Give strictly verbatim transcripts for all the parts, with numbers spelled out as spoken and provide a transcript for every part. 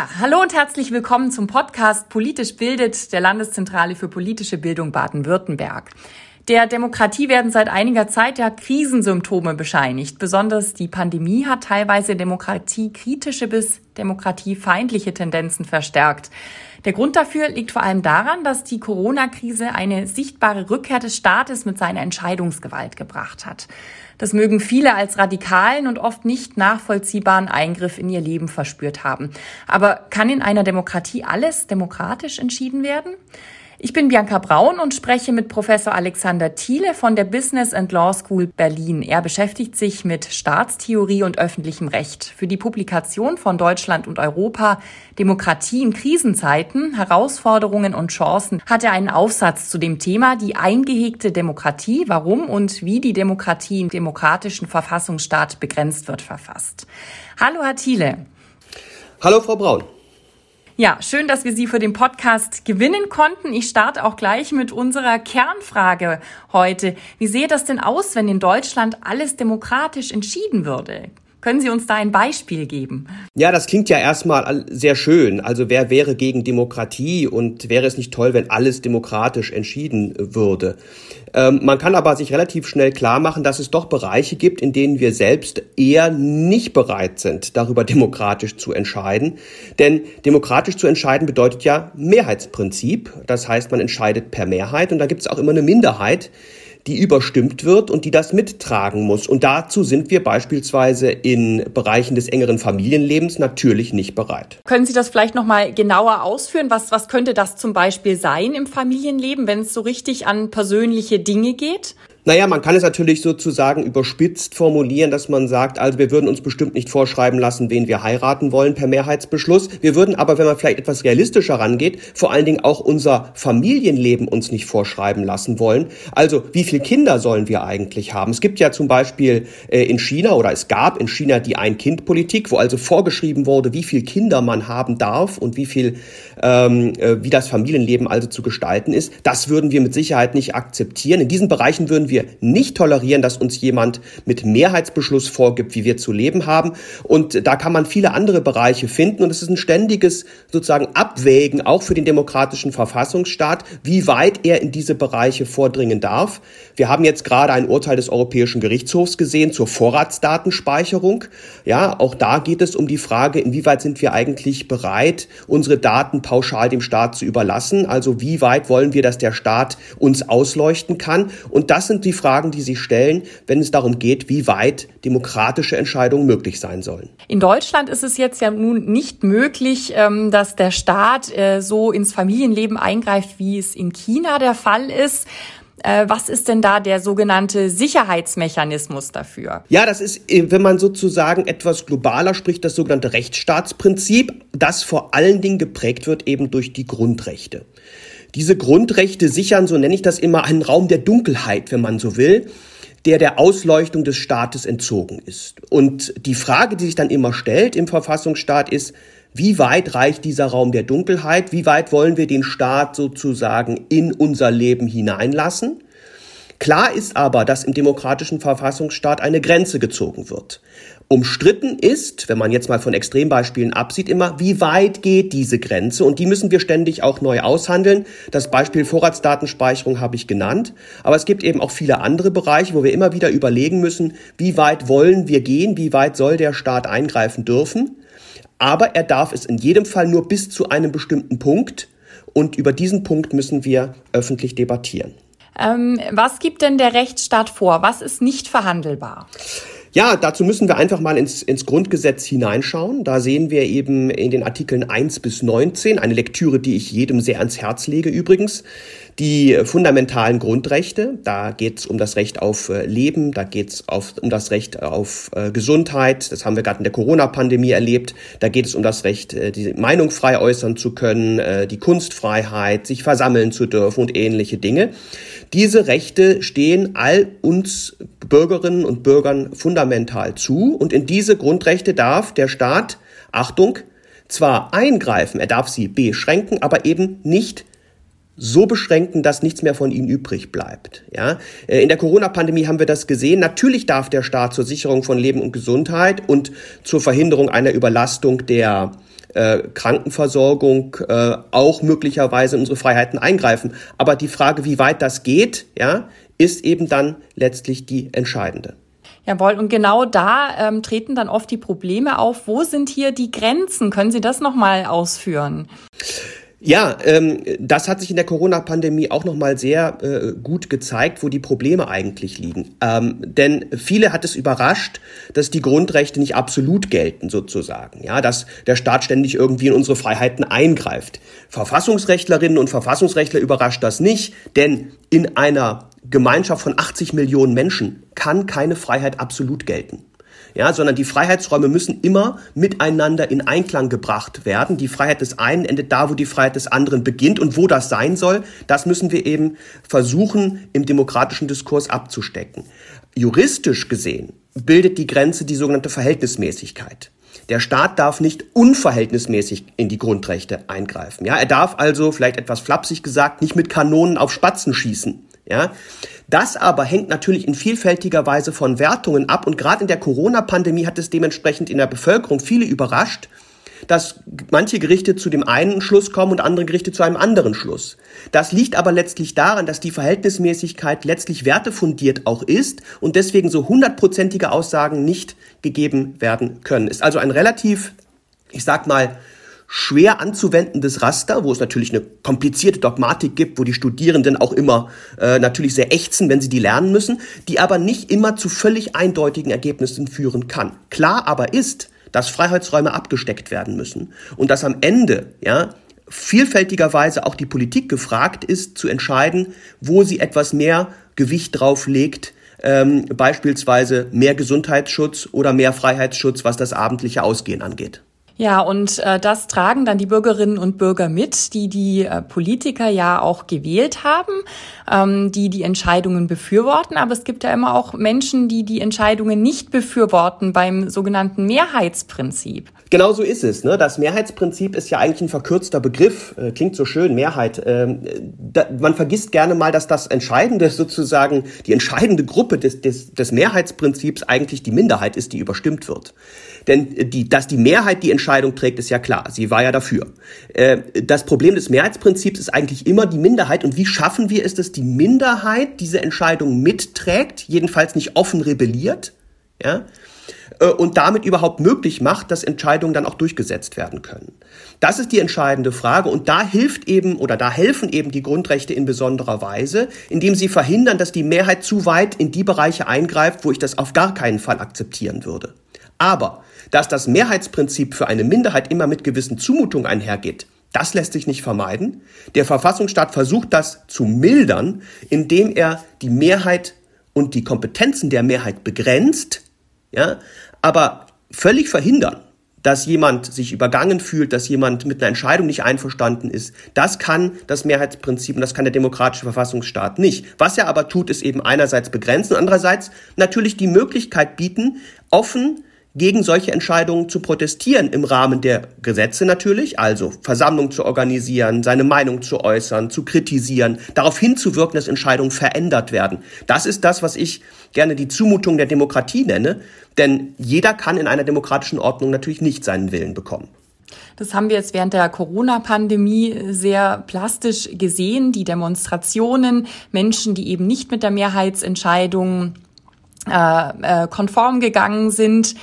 Ja, hallo und herzlich willkommen zum Podcast Politisch bildet der Landeszentrale für politische Bildung Baden-Württemberg. Der Demokratie werden seit einiger Zeit ja Krisensymptome bescheinigt. Besonders die Pandemie hat teilweise demokratiekritische bis demokratiefeindliche Tendenzen verstärkt. Der Grund dafür liegt vor allem daran, dass die Corona-Krise eine sichtbare Rückkehr des Staates mit seiner Entscheidungsgewalt gebracht hat. Das mögen viele als radikalen und oft nicht nachvollziehbaren Eingriff in ihr Leben verspürt haben. Aber kann in einer Demokratie alles demokratisch entschieden werden? Ich bin Bianca Braun und spreche mit Professor Alexander Thiele von der Business and Law School Berlin. Er beschäftigt sich mit Staatstheorie und öffentlichem Recht. Für die Publikation von Deutschland und Europa, Demokratie in Krisenzeiten, Herausforderungen und Chancen, hat er einen Aufsatz zu dem Thema die eingehegte Demokratie, warum und wie die Demokratie im demokratischen Verfassungsstaat begrenzt wird, verfasst. Hallo, Herr Thiele. Hallo, Frau Braun. Ja, schön, dass wir Sie für den Podcast gewinnen konnten. Ich starte auch gleich mit unserer Kernfrage heute. Wie sähe das denn aus, wenn in Deutschland alles demokratisch entschieden würde? Können Sie uns da ein Beispiel geben? Ja, das klingt ja erstmal sehr schön. Also wer wäre gegen Demokratie und wäre es nicht toll, wenn alles demokratisch entschieden würde? Ähm, man kann aber sich relativ schnell klar machen, dass es doch Bereiche gibt, in denen wir selbst eher nicht bereit sind, darüber demokratisch zu entscheiden. Denn demokratisch zu entscheiden bedeutet ja Mehrheitsprinzip. Das heißt, man entscheidet per Mehrheit und da gibt es auch immer eine Minderheit, die überstimmt wird und die das mittragen muss. Und dazu sind wir beispielsweise in Bereichen des engeren Familienlebens natürlich nicht bereit. Können Sie das vielleicht nochmal genauer ausführen? Was, was könnte das zum Beispiel sein im Familienleben, wenn es so richtig an persönliche Dinge geht? Naja, man kann es natürlich sozusagen überspitzt formulieren, dass man sagt, also wir würden uns bestimmt nicht vorschreiben lassen, wen wir heiraten wollen per Mehrheitsbeschluss. Wir würden aber, wenn man vielleicht etwas realistischer rangeht, vor allen Dingen auch unser Familienleben uns nicht vorschreiben lassen wollen. Also wie viele Kinder sollen wir eigentlich haben? Es gibt ja zum Beispiel äh, in China oder es gab in China die Ein-Kind-Politik, wo also vorgeschrieben wurde, wie viele Kinder man haben darf und wie viel, ähm, äh, wie das Familienleben also zu gestalten ist. Das würden wir mit Sicherheit nicht akzeptieren. In diesen Bereichen würden wir nicht tolerieren, dass uns jemand mit Mehrheitsbeschluss vorgibt, wie wir zu leben haben. Und da kann man viele andere Bereiche finden. Und es ist ein ständiges sozusagen Abwägen, auch für den demokratischen Verfassungsstaat, wie weit er in diese Bereiche vordringen darf. Wir haben jetzt gerade ein Urteil des Europäischen Gerichtshofs gesehen zur Vorratsdatenspeicherung. Ja, auch da geht es um die Frage, inwieweit sind wir eigentlich bereit, unsere Daten pauschal dem Staat zu überlassen? Also wie weit wollen wir, dass der Staat uns ausleuchten kann? Und das sind die die Fragen, die sich stellen, wenn es darum geht, wie weit demokratische Entscheidungen möglich sein sollen. In Deutschland ist es jetzt ja nun nicht möglich, dass der Staat so ins Familienleben eingreift, wie es in China der Fall ist. Was ist denn da der sogenannte Sicherheitsmechanismus dafür? Ja, das ist, wenn man sozusagen etwas globaler spricht, das sogenannte Rechtsstaatsprinzip, das vor allen Dingen geprägt wird eben durch die Grundrechte. Diese Grundrechte sichern, so nenne ich das immer, einen Raum der Dunkelheit, wenn man so will, der der Ausleuchtung des Staates entzogen ist. Und die Frage, die sich dann immer stellt im Verfassungsstaat ist, wie weit reicht dieser Raum der Dunkelheit? Wie weit wollen wir den Staat sozusagen in unser Leben hineinlassen? Klar ist aber, dass im demokratischen Verfassungsstaat eine Grenze gezogen wird. Umstritten ist, wenn man jetzt mal von Extrembeispielen absieht, immer, wie weit geht diese Grenze? Und die müssen wir ständig auch neu aushandeln. Das Beispiel Vorratsdatenspeicherung habe ich genannt. Aber es gibt eben auch viele andere Bereiche, wo wir immer wieder überlegen müssen, wie weit wollen wir gehen? Wie weit soll der Staat eingreifen dürfen? Aber er darf es in jedem Fall nur bis zu einem bestimmten Punkt. Und über diesen Punkt müssen wir öffentlich debattieren. Was gibt denn der Rechtsstaat vor? Was ist nicht verhandelbar? Ja, dazu müssen wir einfach mal ins, ins Grundgesetz hineinschauen. Da sehen wir eben in den Artikeln eins bis neunzehn, eine Lektüre, die ich jedem sehr ans Herz lege übrigens, die fundamentalen Grundrechte. Da geht es um das Recht auf Leben, da geht es um das Recht auf Gesundheit. Das haben wir gerade in der Corona-Pandemie erlebt. Da geht es um das Recht, die Meinung frei äußern zu können, die Kunstfreiheit, sich versammeln zu dürfen und ähnliche Dinge. Diese Rechte stehen all uns Bürgerinnen und Bürgern fundamental zu. Und in diese Grundrechte darf der Staat, Achtung, zwar eingreifen, er darf sie beschränken, aber eben nicht so beschränken, dass nichts mehr von ihnen übrig bleibt. Ja? In der Corona-Pandemie haben wir das gesehen. Natürlich darf der Staat zur Sicherung von Leben und Gesundheit und zur Verhinderung einer Überlastung der äh, Krankenversorgung äh, auch möglicherweise in unsere Freiheiten eingreifen. Aber die Frage, wie weit das geht, ja, ist eben dann letztlich die entscheidende. Jawohl, und genau da ähm, treten dann oft die Probleme auf. Wo sind hier die Grenzen? Können Sie das nochmal ausführen? Ja, ähm, das hat sich in der Corona-Pandemie auch nochmal sehr äh, gut gezeigt, wo die Probleme eigentlich liegen. Ähm, denn viele hat es überrascht, dass die Grundrechte nicht absolut gelten sozusagen, ja, dass der Staat ständig irgendwie in unsere Freiheiten eingreift. Verfassungsrechtlerinnen und Verfassungsrechtler überrascht das nicht, denn in einer Gemeinschaft von achtzig Millionen Menschen kann keine Freiheit absolut gelten. Ja, sondern die Freiheitsräume müssen immer miteinander in Einklang gebracht werden. Die Freiheit des einen endet da, wo die Freiheit des anderen beginnt. Und wo das sein soll, das müssen wir eben versuchen, im demokratischen Diskurs abzustecken. Juristisch gesehen bildet die Grenze die sogenannte Verhältnismäßigkeit. Der Staat darf nicht unverhältnismäßig in die Grundrechte eingreifen. Ja, er darf also, vielleicht etwas flapsig gesagt, nicht mit Kanonen auf Spatzen schießen. Ja, das aber hängt natürlich in vielfältiger Weise von Wertungen ab und gerade in der Corona-Pandemie hat es dementsprechend in der Bevölkerung viele überrascht, dass manche Gerichte zu dem einen Schluss kommen und andere Gerichte zu einem anderen Schluss. Das liegt aber letztlich daran, dass die Verhältnismäßigkeit letztlich wertefundiert auch ist und deswegen so hundertprozentige Aussagen nicht gegeben werden können. Ist also ein relativ, ich sag mal, schwer anzuwendendes Raster, wo es natürlich eine komplizierte Dogmatik gibt, wo die Studierenden auch immer äh, natürlich sehr ächzen, wenn sie die lernen müssen, die aber nicht immer zu völlig eindeutigen Ergebnissen führen kann. Klar aber ist, dass Freiheitsräume abgesteckt werden müssen und dass am Ende, ja, vielfältigerweise auch die Politik gefragt ist, zu entscheiden, wo sie etwas mehr Gewicht drauf legt, ähm, beispielsweise mehr Gesundheitsschutz oder mehr Freiheitsschutz, was das abendliche Ausgehen angeht. Ja, und äh, das tragen dann die Bürgerinnen und Bürger mit, die die äh, Politiker ja auch gewählt haben, ähm, die die Entscheidungen befürworten. Aber es gibt ja immer auch Menschen, die die Entscheidungen nicht befürworten beim sogenannten Mehrheitsprinzip. Genau so ist es, ne? Das Mehrheitsprinzip ist ja eigentlich ein verkürzter Begriff. Äh, klingt so schön, Mehrheit. Ähm, da, man vergisst gerne mal, dass das Entscheidende sozusagen, die entscheidende Gruppe des, des, des Mehrheitsprinzips eigentlich die Minderheit ist, die überstimmt wird. Denn die, dass die Mehrheit die Entscheidung trägt, ist ja klar. Sie war ja dafür. Äh, das Problem des Mehrheitsprinzips ist eigentlich immer die Minderheit. Und wie schaffen wir es, dass die Minderheit diese Entscheidung mitträgt, jedenfalls nicht offen rebelliert, ja, äh, und damit überhaupt möglich macht, dass Entscheidungen dann auch durchgesetzt werden können? Das ist die entscheidende Frage. Und da hilft eben oder da helfen eben die Grundrechte in besonderer Weise, indem sie verhindern, dass die Mehrheit zu weit in die Bereiche eingreift, wo ich das auf gar keinen Fall akzeptieren würde. Aber dass das Mehrheitsprinzip für eine Minderheit immer mit gewissen Zumutungen einhergeht, das lässt sich nicht vermeiden. Der Verfassungsstaat versucht das zu mildern, indem er die Mehrheit und die Kompetenzen der Mehrheit begrenzt, ja, aber völlig verhindern, dass jemand sich übergangen fühlt, dass jemand mit einer Entscheidung nicht einverstanden ist. Das kann das Mehrheitsprinzip und das kann der demokratische Verfassungsstaat nicht. Was er aber tut, ist eben einerseits begrenzen, andererseits natürlich die Möglichkeit bieten, offen gegen solche Entscheidungen zu protestieren im Rahmen der Gesetze natürlich, also Versammlung zu organisieren, seine Meinung zu äußern, zu kritisieren, darauf hinzuwirken, dass Entscheidungen verändert werden. Das ist das, was ich gerne die Zumutung der Demokratie nenne, denn jeder kann in einer demokratischen Ordnung natürlich nicht seinen Willen bekommen. Das haben wir jetzt während der Corona-Pandemie sehr plastisch gesehen, die Demonstrationen, Menschen, die eben nicht mit der Mehrheitsentscheidung äh, konform gegangen sind.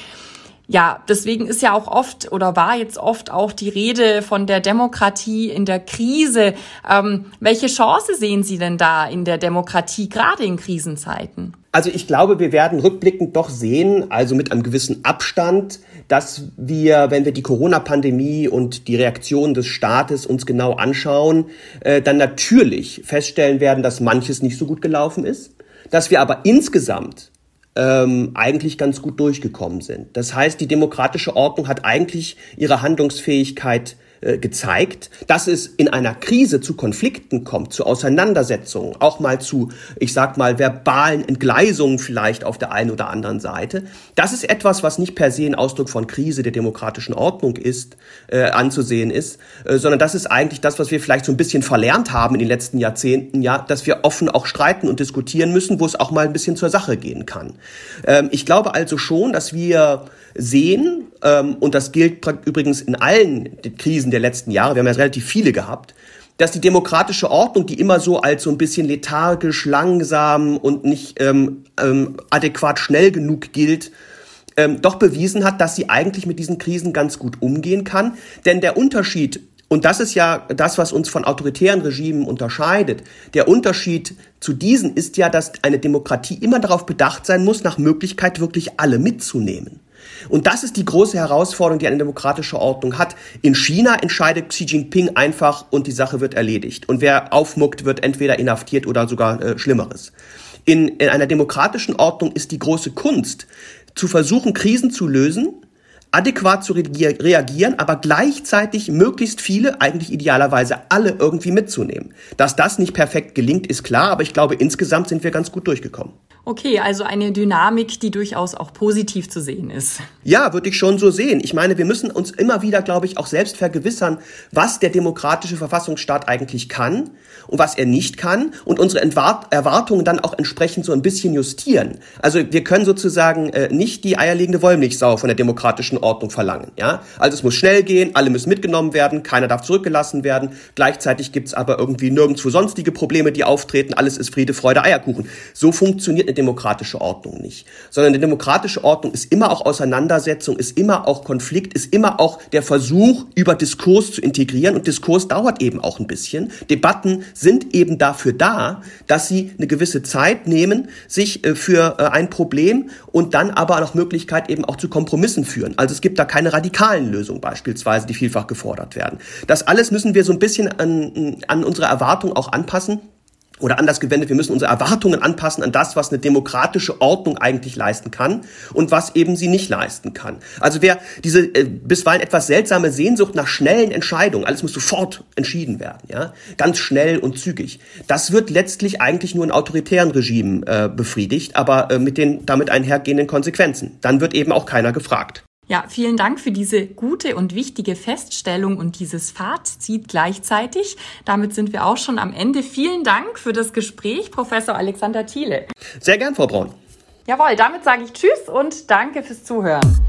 Ja, deswegen ist ja auch oft oder war jetzt oft auch die Rede von der Demokratie in der Krise. Ähm, welche Chance sehen Sie denn da in der Demokratie, gerade in Krisenzeiten? Also ich glaube, wir werden rückblickend doch sehen, also mit einem gewissen Abstand, dass wir, wenn wir die Corona-Pandemie und die Reaktion des Staates uns genau anschauen, äh, dann natürlich feststellen werden, dass manches nicht so gut gelaufen ist, dass wir aber insgesamt ähm, eigentlich ganz gut durchgekommen sind. Das heißt, die demokratische Ordnung hat eigentlich ihre Handlungsfähigkeit äh, gezeigt, dass es in einer Krise zu Konflikten kommt, zu Auseinandersetzungen, auch mal zu, ich sag mal, verbalen Entgleisungen vielleicht auf der einen oder anderen Seite. Das ist etwas, was nicht per se ein Ausdruck von Krise der demokratischen Ordnung ist, äh, anzusehen ist, äh, sondern das ist eigentlich das, was wir vielleicht so ein bisschen verlernt haben in den letzten Jahrzehnten, ja, dass wir offen auch streiten und diskutieren müssen, wo es auch mal ein bisschen zur Sache gehen kann. Ähm, ich glaube also schon, dass wir sehen, ähm, und das gilt übrigens in allen Krisen der letzten Jahre, wir haben ja relativ viele gehabt, dass die demokratische Ordnung, die immer so als so ein bisschen lethargisch, langsam und nicht ähm, ähm, adäquat schnell genug gilt, ähm, doch bewiesen hat, dass sie eigentlich mit diesen Krisen ganz gut umgehen kann. Denn der Unterschied, und das ist ja das, was uns von autoritären Regimen unterscheidet, der Unterschied zu diesen ist ja, dass eine Demokratie immer darauf bedacht sein muss, nach Möglichkeit wirklich alle mitzunehmen. Und das ist die große Herausforderung, die eine demokratische Ordnung hat. In China entscheidet Xi Jinping einfach und die Sache wird erledigt. Und wer aufmuckt, wird entweder inhaftiert oder sogar äh, Schlimmeres. In, in einer demokratischen Ordnung ist die große Kunst, zu versuchen, Krisen zu lösen, adäquat zu re- reagieren, aber gleichzeitig möglichst viele, eigentlich idealerweise alle, irgendwie mitzunehmen. Dass das nicht perfekt gelingt, ist klar, aber ich glaube, insgesamt sind wir ganz gut durchgekommen. Okay, also eine Dynamik, die durchaus auch positiv zu sehen ist. Ja, würde ich schon so sehen. Ich meine, wir müssen uns immer wieder, glaube ich, auch selbst vergewissern, was der demokratische Verfassungsstaat eigentlich kann und was er nicht kann und unsere Entwart- Erwartungen dann auch entsprechend so ein bisschen justieren. Also wir können sozusagen äh, nicht die eierlegende Wollmilchsau von der demokratischen Ordnung verlangen. Ja? Also es muss schnell gehen, alle müssen mitgenommen werden, keiner darf zurückgelassen werden. Gleichzeitig gibt es aber irgendwie nirgendwo sonstige Probleme, die auftreten. Alles ist Friede, Freude, Eierkuchen. So funktioniert eine demokratische Ordnung nicht. Sondern eine demokratische Ordnung ist immer auch Auseinandersetzung, ist immer auch Konflikt, ist immer auch der Versuch, über Diskurs zu integrieren. Und Diskurs dauert eben auch ein bisschen. Debatten sind eben dafür da, dass sie eine gewisse Zeit nehmen, sich für ein Problem und dann aber nach Möglichkeit eben auch zu Kompromissen führen. Also es gibt da keine radikalen Lösungen beispielsweise, die vielfach gefordert werden. Das alles müssen wir so ein bisschen an, an unsere Erwartungen auch anpassen. Oder anders gewendet, wir müssen unsere Erwartungen anpassen an das, was eine demokratische Ordnung eigentlich leisten kann und was eben sie nicht leisten kann. Also wer diese äh, bisweilen etwas seltsame Sehnsucht nach schnellen Entscheidungen, alles muss sofort entschieden werden, ja, ganz schnell und zügig, das wird letztlich eigentlich nur in autoritären Regimen äh, befriedigt, aber äh, mit den damit einhergehenden Konsequenzen. Dann wird eben auch keiner gefragt. Ja, vielen Dank für diese gute und wichtige Feststellung und dieses Fazit gleichzeitig. Damit sind wir auch schon am Ende. Vielen Dank für das Gespräch, Professor Alexander Thiele. Sehr gern, Frau Braun. Jawohl, damit sage ich Tschüss und danke fürs Zuhören.